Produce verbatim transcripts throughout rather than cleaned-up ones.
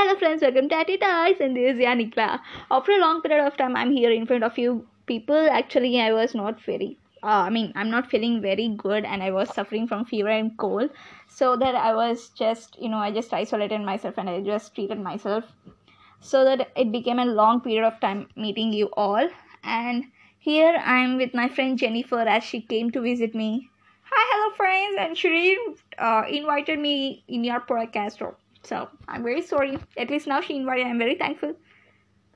Hello friends, welcome to Tatty Ties and this is Yanikla. After a long period of time, I'm here in front of you people. Actually, I was not very, uh, I mean, I'm not feeling very good and I was suffering from fever and cold. So that I was just, you know, I just isolated myself and I just treated myself. So that it became a long period of time meeting you all. And here I'm with my friend Jennifer as she came to visit me. Hi, hello friends, and Shireen uh, invited me in your podcast. So, I'm very sorry. At least now she invited. I'm very thankful.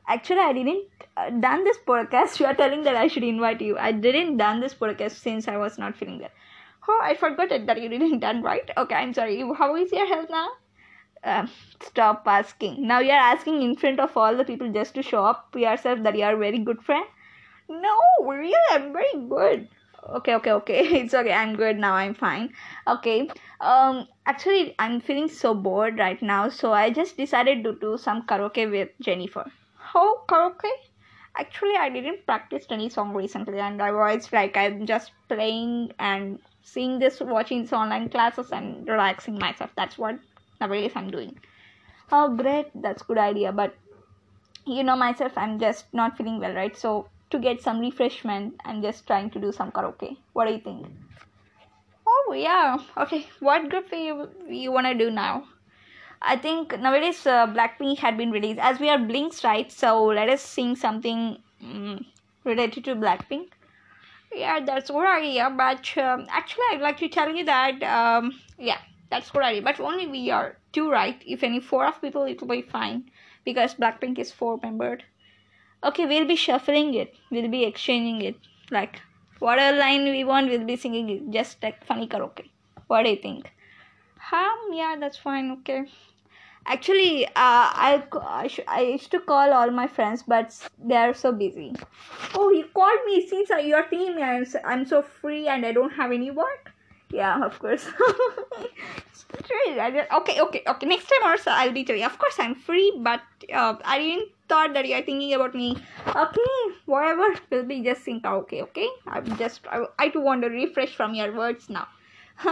Actually, I didn't uh, done this podcast. You are telling that I should invite you. I didn't done this podcast since I was not feeling that. Oh, I forgot it that you didn't done, right? Okay, I'm sorry. How is your health now? Uh, stop asking. Now you are asking in front of all the people just to show up yourself that you are a very good friend. No, really, I'm very good. okay okay okay it's okay. I'm good now. I'm fine. Okay, um actually I'm feeling so bored right now, so I just decided to do some karaoke with Jennifer. How karaoke? Actually, I didn't practice any song recently and I was like, I'm just playing and seeing this, watching this online classes and relaxing myself. That's what nowadays I'm doing. Oh great, that's good idea. But you know myself, I'm just not feeling well, right? So to get some refreshment, I'm just trying to do some karaoke. What do you think? Oh yeah, okay. What group you you wanna do now? I think nowadays uh, Blackpink had been released. As we are Blinks, right? So let us sing something um, related to Blackpink. Yeah, that's a good idea. But um, actually, I'd like to tell you that um, yeah, that's a good idea. But only we are two, right? If any four of people, it will be fine because Blackpink is four-membered. Okay, we'll be shuffling it. We'll be exchanging it. Like, whatever line we want, we'll be singing it. Just like funny karaoke. What do you think? Um, yeah, that's fine. Okay. Actually, uh, I, I, I used to call all my friends, but they are so busy. Oh, you called me. Since you are thinking me, I'm, I'm so free and I don't have any work. Yeah, of course. okay, okay, okay. Next time also, I'll be telling you. Of course, I'm free, but uh, I didn't thought that you are thinking about me. Okay, whatever, will be just think. Okay, okay. I'm just, I, I do want to refresh from your words now.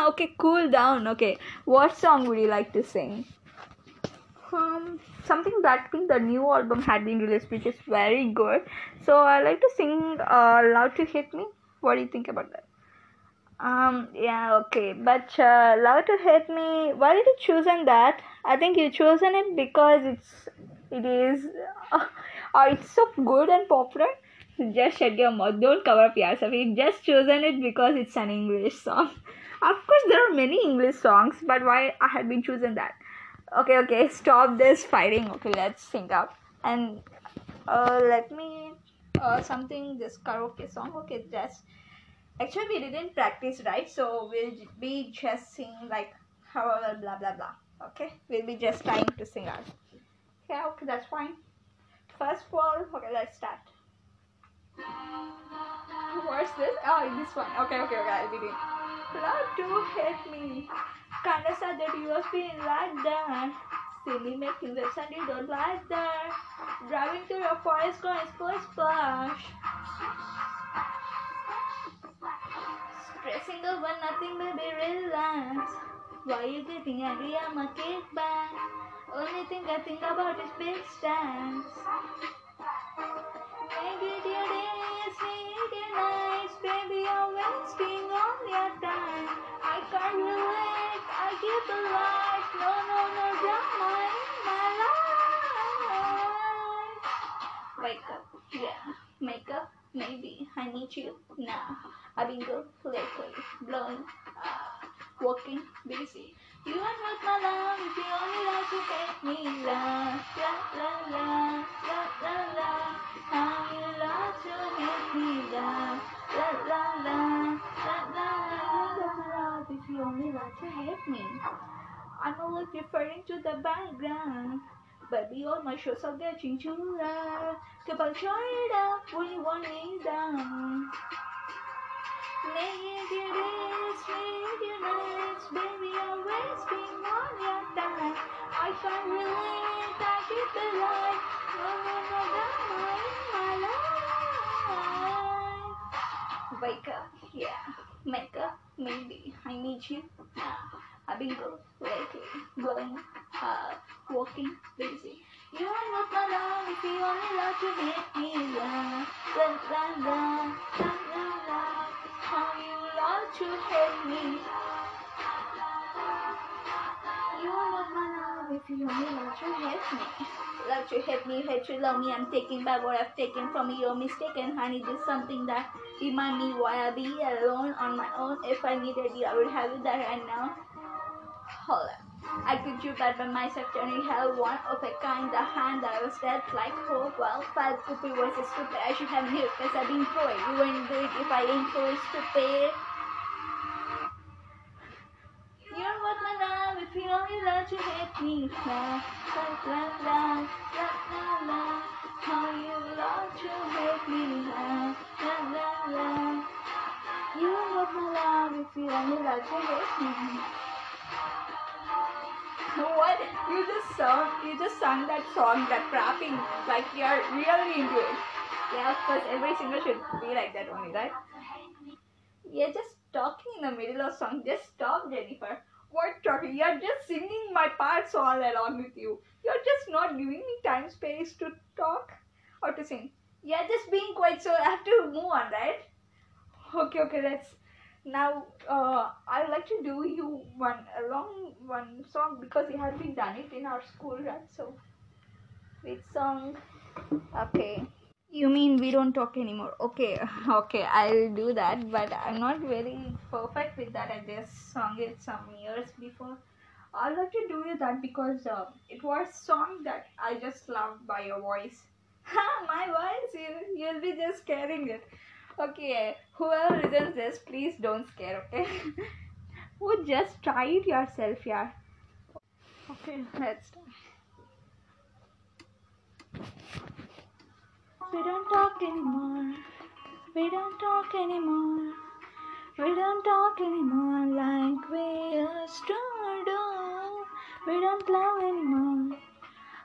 Okay, cool down. Okay, what song would you like to sing? Um, something Blackpink, the new album had been released, which is very good. So I like to sing uh, "Love to Hate Me." What do you think about that? Um, yeah, okay, but uh, "Love to Hate Me." Why did you chosen that? I think you chosen it because it's it is uh, uh, it's so good and popular. Just shut your mouth. Don't cover up yourself. You just chosen it because it's an English song. Of course, there are many English songs, but why I had been chosen that? Okay, okay, stop this fighting. Okay, let's sing out and uh, let me uh, something this karaoke song. Okay, just. Actually, we didn't practice, right? So, we'll be just singing like, however, blah, blah, blah. Okay? We'll be just trying to sing out. Yeah, okay, that's fine. First of all, okay, let's start. What's this? Oh, this one. Okay, okay, okay, I'll be doing. Love to hate me. Kinda sad that you are feeling like that. Silly making lips and you don't like that. Driving through your forest, going splash, splash. Pressing over nothing, baby, relax. Why you getting angry? I'm a kickback. Only thing I think about is big stacks. Make it your days, make it nice. Baby, you're wasting all your time. I can't relate, I keep alive. No, no, no, drama in my life. Wake up, yeah, make up. Maybe I need you now. I've been good lately, blowing up, walking busy. You are not my love if you only like to take me. La la la la la la la. How you love to hate me. La la la la la la. You are love if you only like to hate me. I'm only referring to the background. Baby, all my shows are getting too loud. Keep on showing up, we want it down. Make it is, make it nice. Baby, you're wasting all your time. I can't relate, I keep it alive. No, no, no, no, in my life. Wake up, yeah. Make up, maybe I need you now. I've been good lately, going hard, working, busy. You are not alone if you only love to make me laugh. Blah, blah, blah, blah, blah, blah. How you love to hate me. You are not my love if you only love to hate me. Love to hate me, hate to love me. I'm taking back what I've taken from you. You're mistaken, honey. This is something that remind me why I be alone on my own. If I needed you, I would have you there right now. Hold up. I could do bad by myself, turning hell one of a kind, the hand that was dead like hope. Well, felt poopy was stupid, I should have knew, cause I've been pro. You wouldn't do it if I ain't pro stupid. You're what my love, if you only love, you hate me. La, la, la, la, la, la, la. How you love to hate me. La, la, la, la. You're what my love, if you only love, you hate me. What? You just sung, you just sung that song, that rapping, like you're really into it. Yeah, of course, every single should be like that only, right? You're just talking in the middle of song. Just stop, Jennifer. What talking? You're just singing my parts all along with you. You're just not giving me time, space to talk or to sing. You're just being quiet, so I have to move on, right? Okay, okay, let's... Now, uh, I'd like to do you one a long one song because we have been done it in our school, right? So, which song? Okay. You mean we don't talk anymore? Okay, okay, I'll do that, but I'm not very perfect with that. I just sung it some years before. I'd like to do you that because uh, it was a song that I just loved by your voice. Ha! My voice? You, you'll be just carrying it. Okay, whoever listens this, please don't scare, okay? Would just try it yourself, yeah. Okay, let's start. We don't talk anymore. We don't talk anymore. We don't talk anymore like we used to do. We don't love anymore.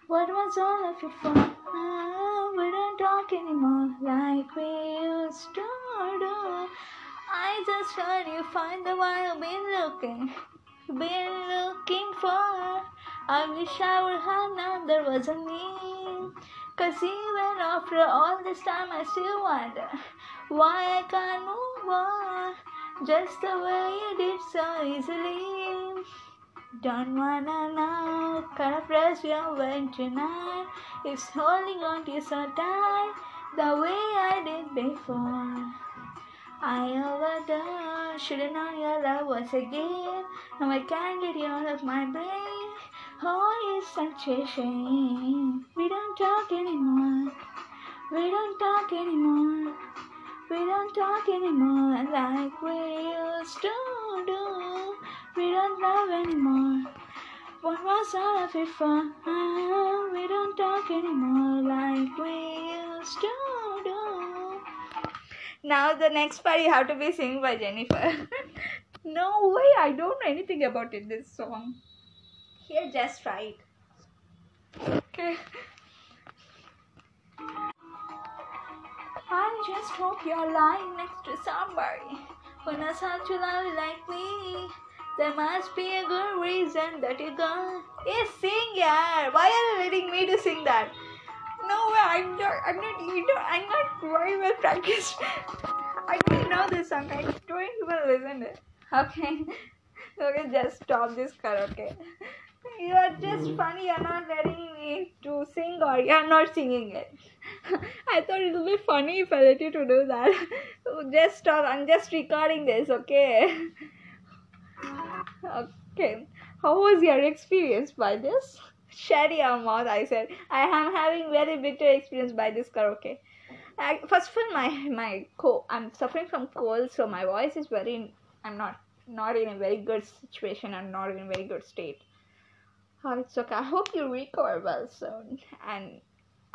What was all of it for? Uh, we don't talk anymore like we used to do. I just heard you find the one I've been looking, been looking for. I wish I would have known there was a need. Cause even after all this time I still wonder why I can't move on, just the way you did so easily. Don't wanna know, kind of press your way tonight. It's holding on to you so tight, the way I did before. I overdone, should've known your love was a gift. Now I can't get you out of my brain. Oh, it's such a shame. We don't talk anymore. We don't talk anymore. We don't talk anymore like we used to do. We don't love anymore. What was all of it for? Uh, we don't talk anymore like we used to do. Now the next part you have to be singing by Jennifer. No way, I don't know anything about it, this song. Here, just try it. Okay. I just hope you're lying next to somebody who knows how to love you like me. There must be a good reason that you gone. Hey, sing, yeah. Why are you letting me to sing that? No, I'm not. I'm not. You know, I'm not very well practiced. I don't know this song. I don't even listen to it. Okay, okay, just stop this karaoke. You are just funny. You're not letting me to sing, or you're not singing it. I thought it would be funny if I let you to do that. So just stop. I'm just recording this. Okay. Okay, how was your experience by this? Shut your mouth, I said. I am having very bitter experience by this karaoke. I, first of all, my my cold. I'm suffering from cold, so my voice is very. I'm not not in a very good situation. I'm not in a very good state. Oh, it's okay. I hope you recover well soon. And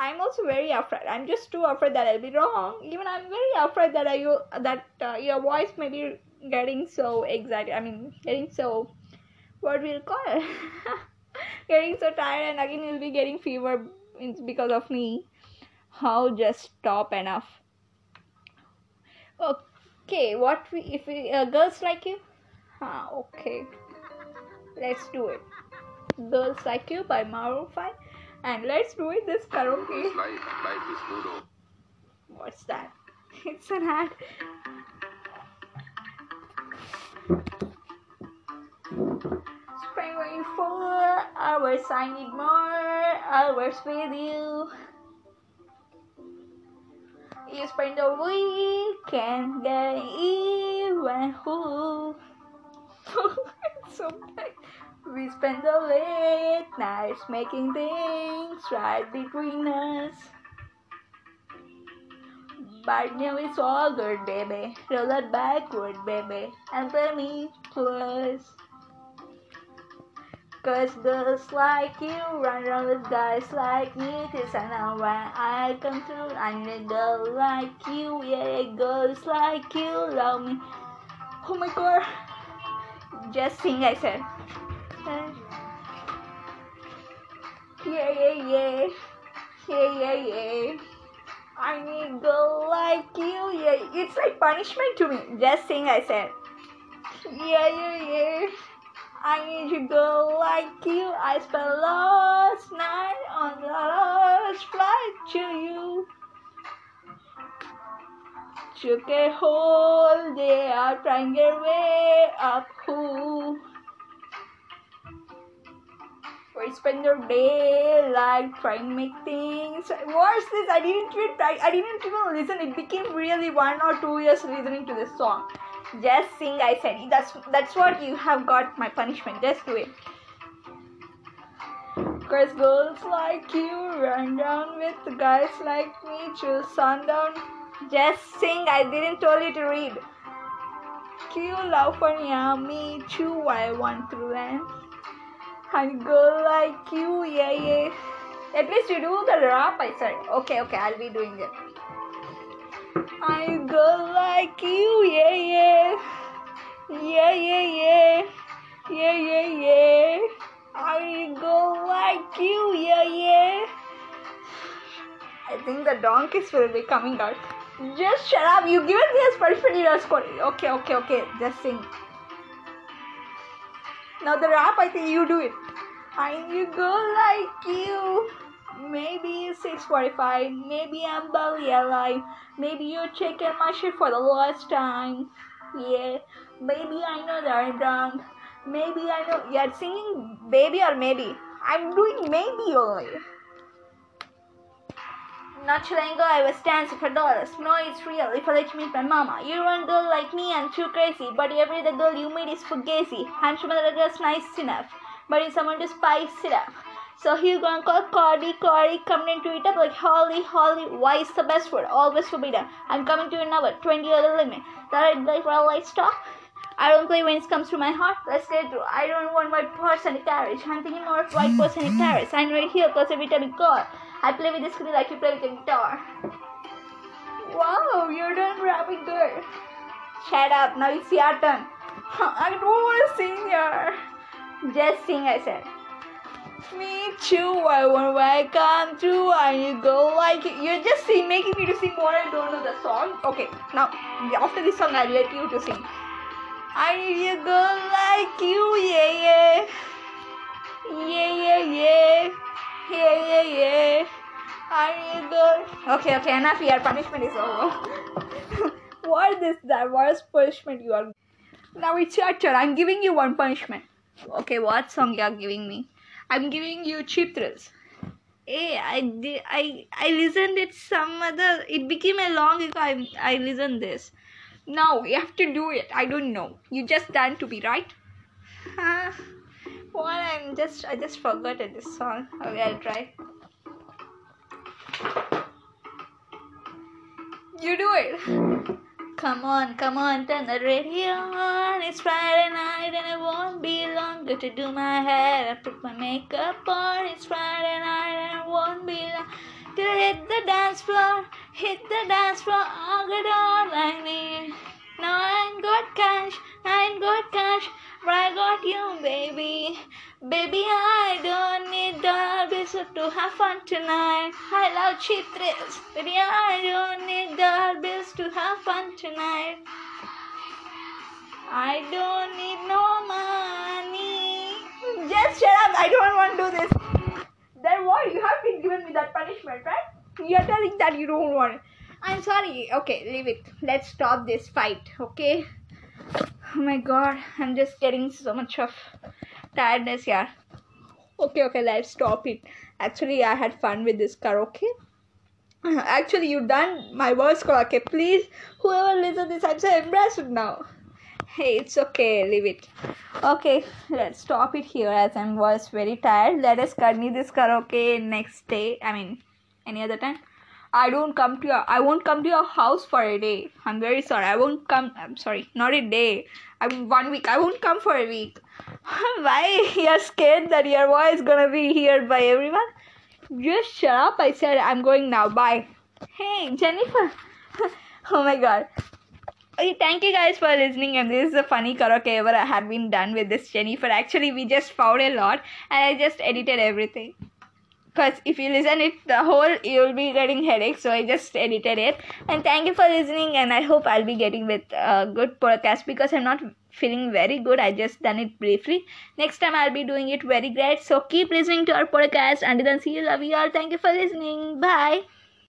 I'm also very afraid. I'm just too afraid that I'll be wrong. Even I'm very afraid that I you that uh, your voice may be. Getting so excited, I mean, getting so, what we'll call, getting so tired, and again you'll be getting fever because of me. How just stop enough. Okay, what we, if we, uh, girls like you? Ah, okay, let's do it. The Psycho by Maru Fine, and let's do it this karaoke. Life, life is good. What's that? It's an ad. Spring rain fall, always I need more, always with you. You spend the weekend getting even who. It's so bad. We spend the late nights making things right between us. But now it's all good, baby. Roll that backward, baby. And play me plus. Cause girls like you run around with guys like me. Cause I know when I come through, I need a girl like you. Yeah, girls like you love me. Oh my god. Just sing, I said. Yeah, yeah, yeah. Yeah, yeah, yeah. I need a girl like you. Yeah, it's like punishment to me. Just sing, I said. Yeah, yeah, yeah. I need a girl like you. I spent last night on the last flight to you. Took a whole day out trying to get way up who. We spend your day like trying to make things worse. This I didn't even try. I didn't even listen. It became really one or two years listening to this song. Just sing, I said. That's that's what you have got my punishment. Just do it. Cause girls like you run down with guys like me till sundown. Just sing. I didn't tell you to read. Q love for me too. I want to land. And girl like you, yeah, yeah. At least you do the rap, I said. Okay, okay, I'll be doing it. And girl like you, yeah, yeah. Yeah, yeah, yeah. Yeah, yeah, yeah. And girl like you, yeah, yeah. I think the donkeys will be coming out. Just shut up. You given me a perfectly last score. Okay, okay, okay. Just sing. Now the rap, I think you do it. I need a girl like you. Maybe six forty-five. Maybe I'm barely alive. Maybe you're checking my shit for the last time. Yeah. Maybe I know that I'm drunk. Maybe I know. You're singing baby or maybe. I'm doing maybe only. Not too long ago, I was dancing for dollars. No, it's real. If I let you meet my mama, you're one girl like me and too crazy. But every other girl you meet is fugazi. I'm sure that girl's nice enough, but it's someone to spice it up. So here gonna call Cordy, Cordy, coming into it up like Holly, Holly. Why is the best word? Always forbidden. I'm coming to an hour, twenty other limit. That I'd like for all I stop. I don't play when it comes to my heart. Let's get through. I don't want white person in carriage. I'm thinking more of white person in carriage. I'm right here because every time you call, I play with the screen like you play with a guitar. Wow, you're doing rapping good. Shut up, now it's your turn. I don't want to sing here. Just sing, I said. Me too, I want when I come through. I need go like you. You're just sing, making me to sing more. I don't know the song. Okay, now after this song, I'll let you to sing. I need a girl like you, yeah, yeah. Yeah, yeah, yeah. Yeah, yeah, yeah. I need a girl. Okay, okay, enough here. Punishment is over. What is that? What is punishment you are? Now it's your turn. I'm giving you one punishment. Okay, what song you are giving me? I'm giving you Cheap Thrills. Hey, I, did, I, I listened it some other... It became a long ago I, I listened this. Now, you have to do it. I don't know. You just done to be right. Huh? Well, I'm just... I just forgot this song. Okay, I'll try. You do it. Come on, come on, turn the radio on. It's Friday night and it won't be long. Got to do my hair and put my makeup on. It's Friday night and it won't be long. Till I hit the dance floor, hit the dance floor, I'll get all I need. Now I ain't got cash, I ain't got cash, but I got you, baby. Baby, I don't need dollars to have fun tonight. I love cheap thrills. Baby, I don't need dollars to have fun tonight. I don't need no money. Yes, shut up. I don't want to do this. Then what? You have been given me that punishment, right? You are telling that you don't want it. I'm sorry. Okay, leave it. Let's stop this fight, okay? Oh my god. I'm just getting so much of tiredness here. Okay, okay, let's stop it. Actually, I had fun with this karaoke. Actually, you done my worst karaoke. Please, whoever listens to this, I'm so embarrassed now. Hey, it's okay, leave it. Okay, let's stop it here as I was very tired. Let us continue this karaoke next day. I mean, any other time. I don't come to your, I won't come to your house for a day. I'm very sorry. I won't come. I'm sorry, not a day. I mean, one week. I won't come for a week. Why? You're scared that your voice is gonna be heard by everyone? Just shut up. I said I'm going now. Bye. Hey, Jennifer. Oh my god. Okay, thank you guys for listening, and this is the funny karaoke ever I had been done with this Jennifer. Actually, we just found a lot and I just edited everything. Because if you listen it the whole, you'll be getting headaches. So I just edited it. And thank you for listening. And I hope I'll be getting with a good podcast because I'm not feeling very good. I just done it briefly. Next time I'll be doing it very great. So keep listening to our podcast. Until then, see you. Love you all. Thank you for listening. Bye.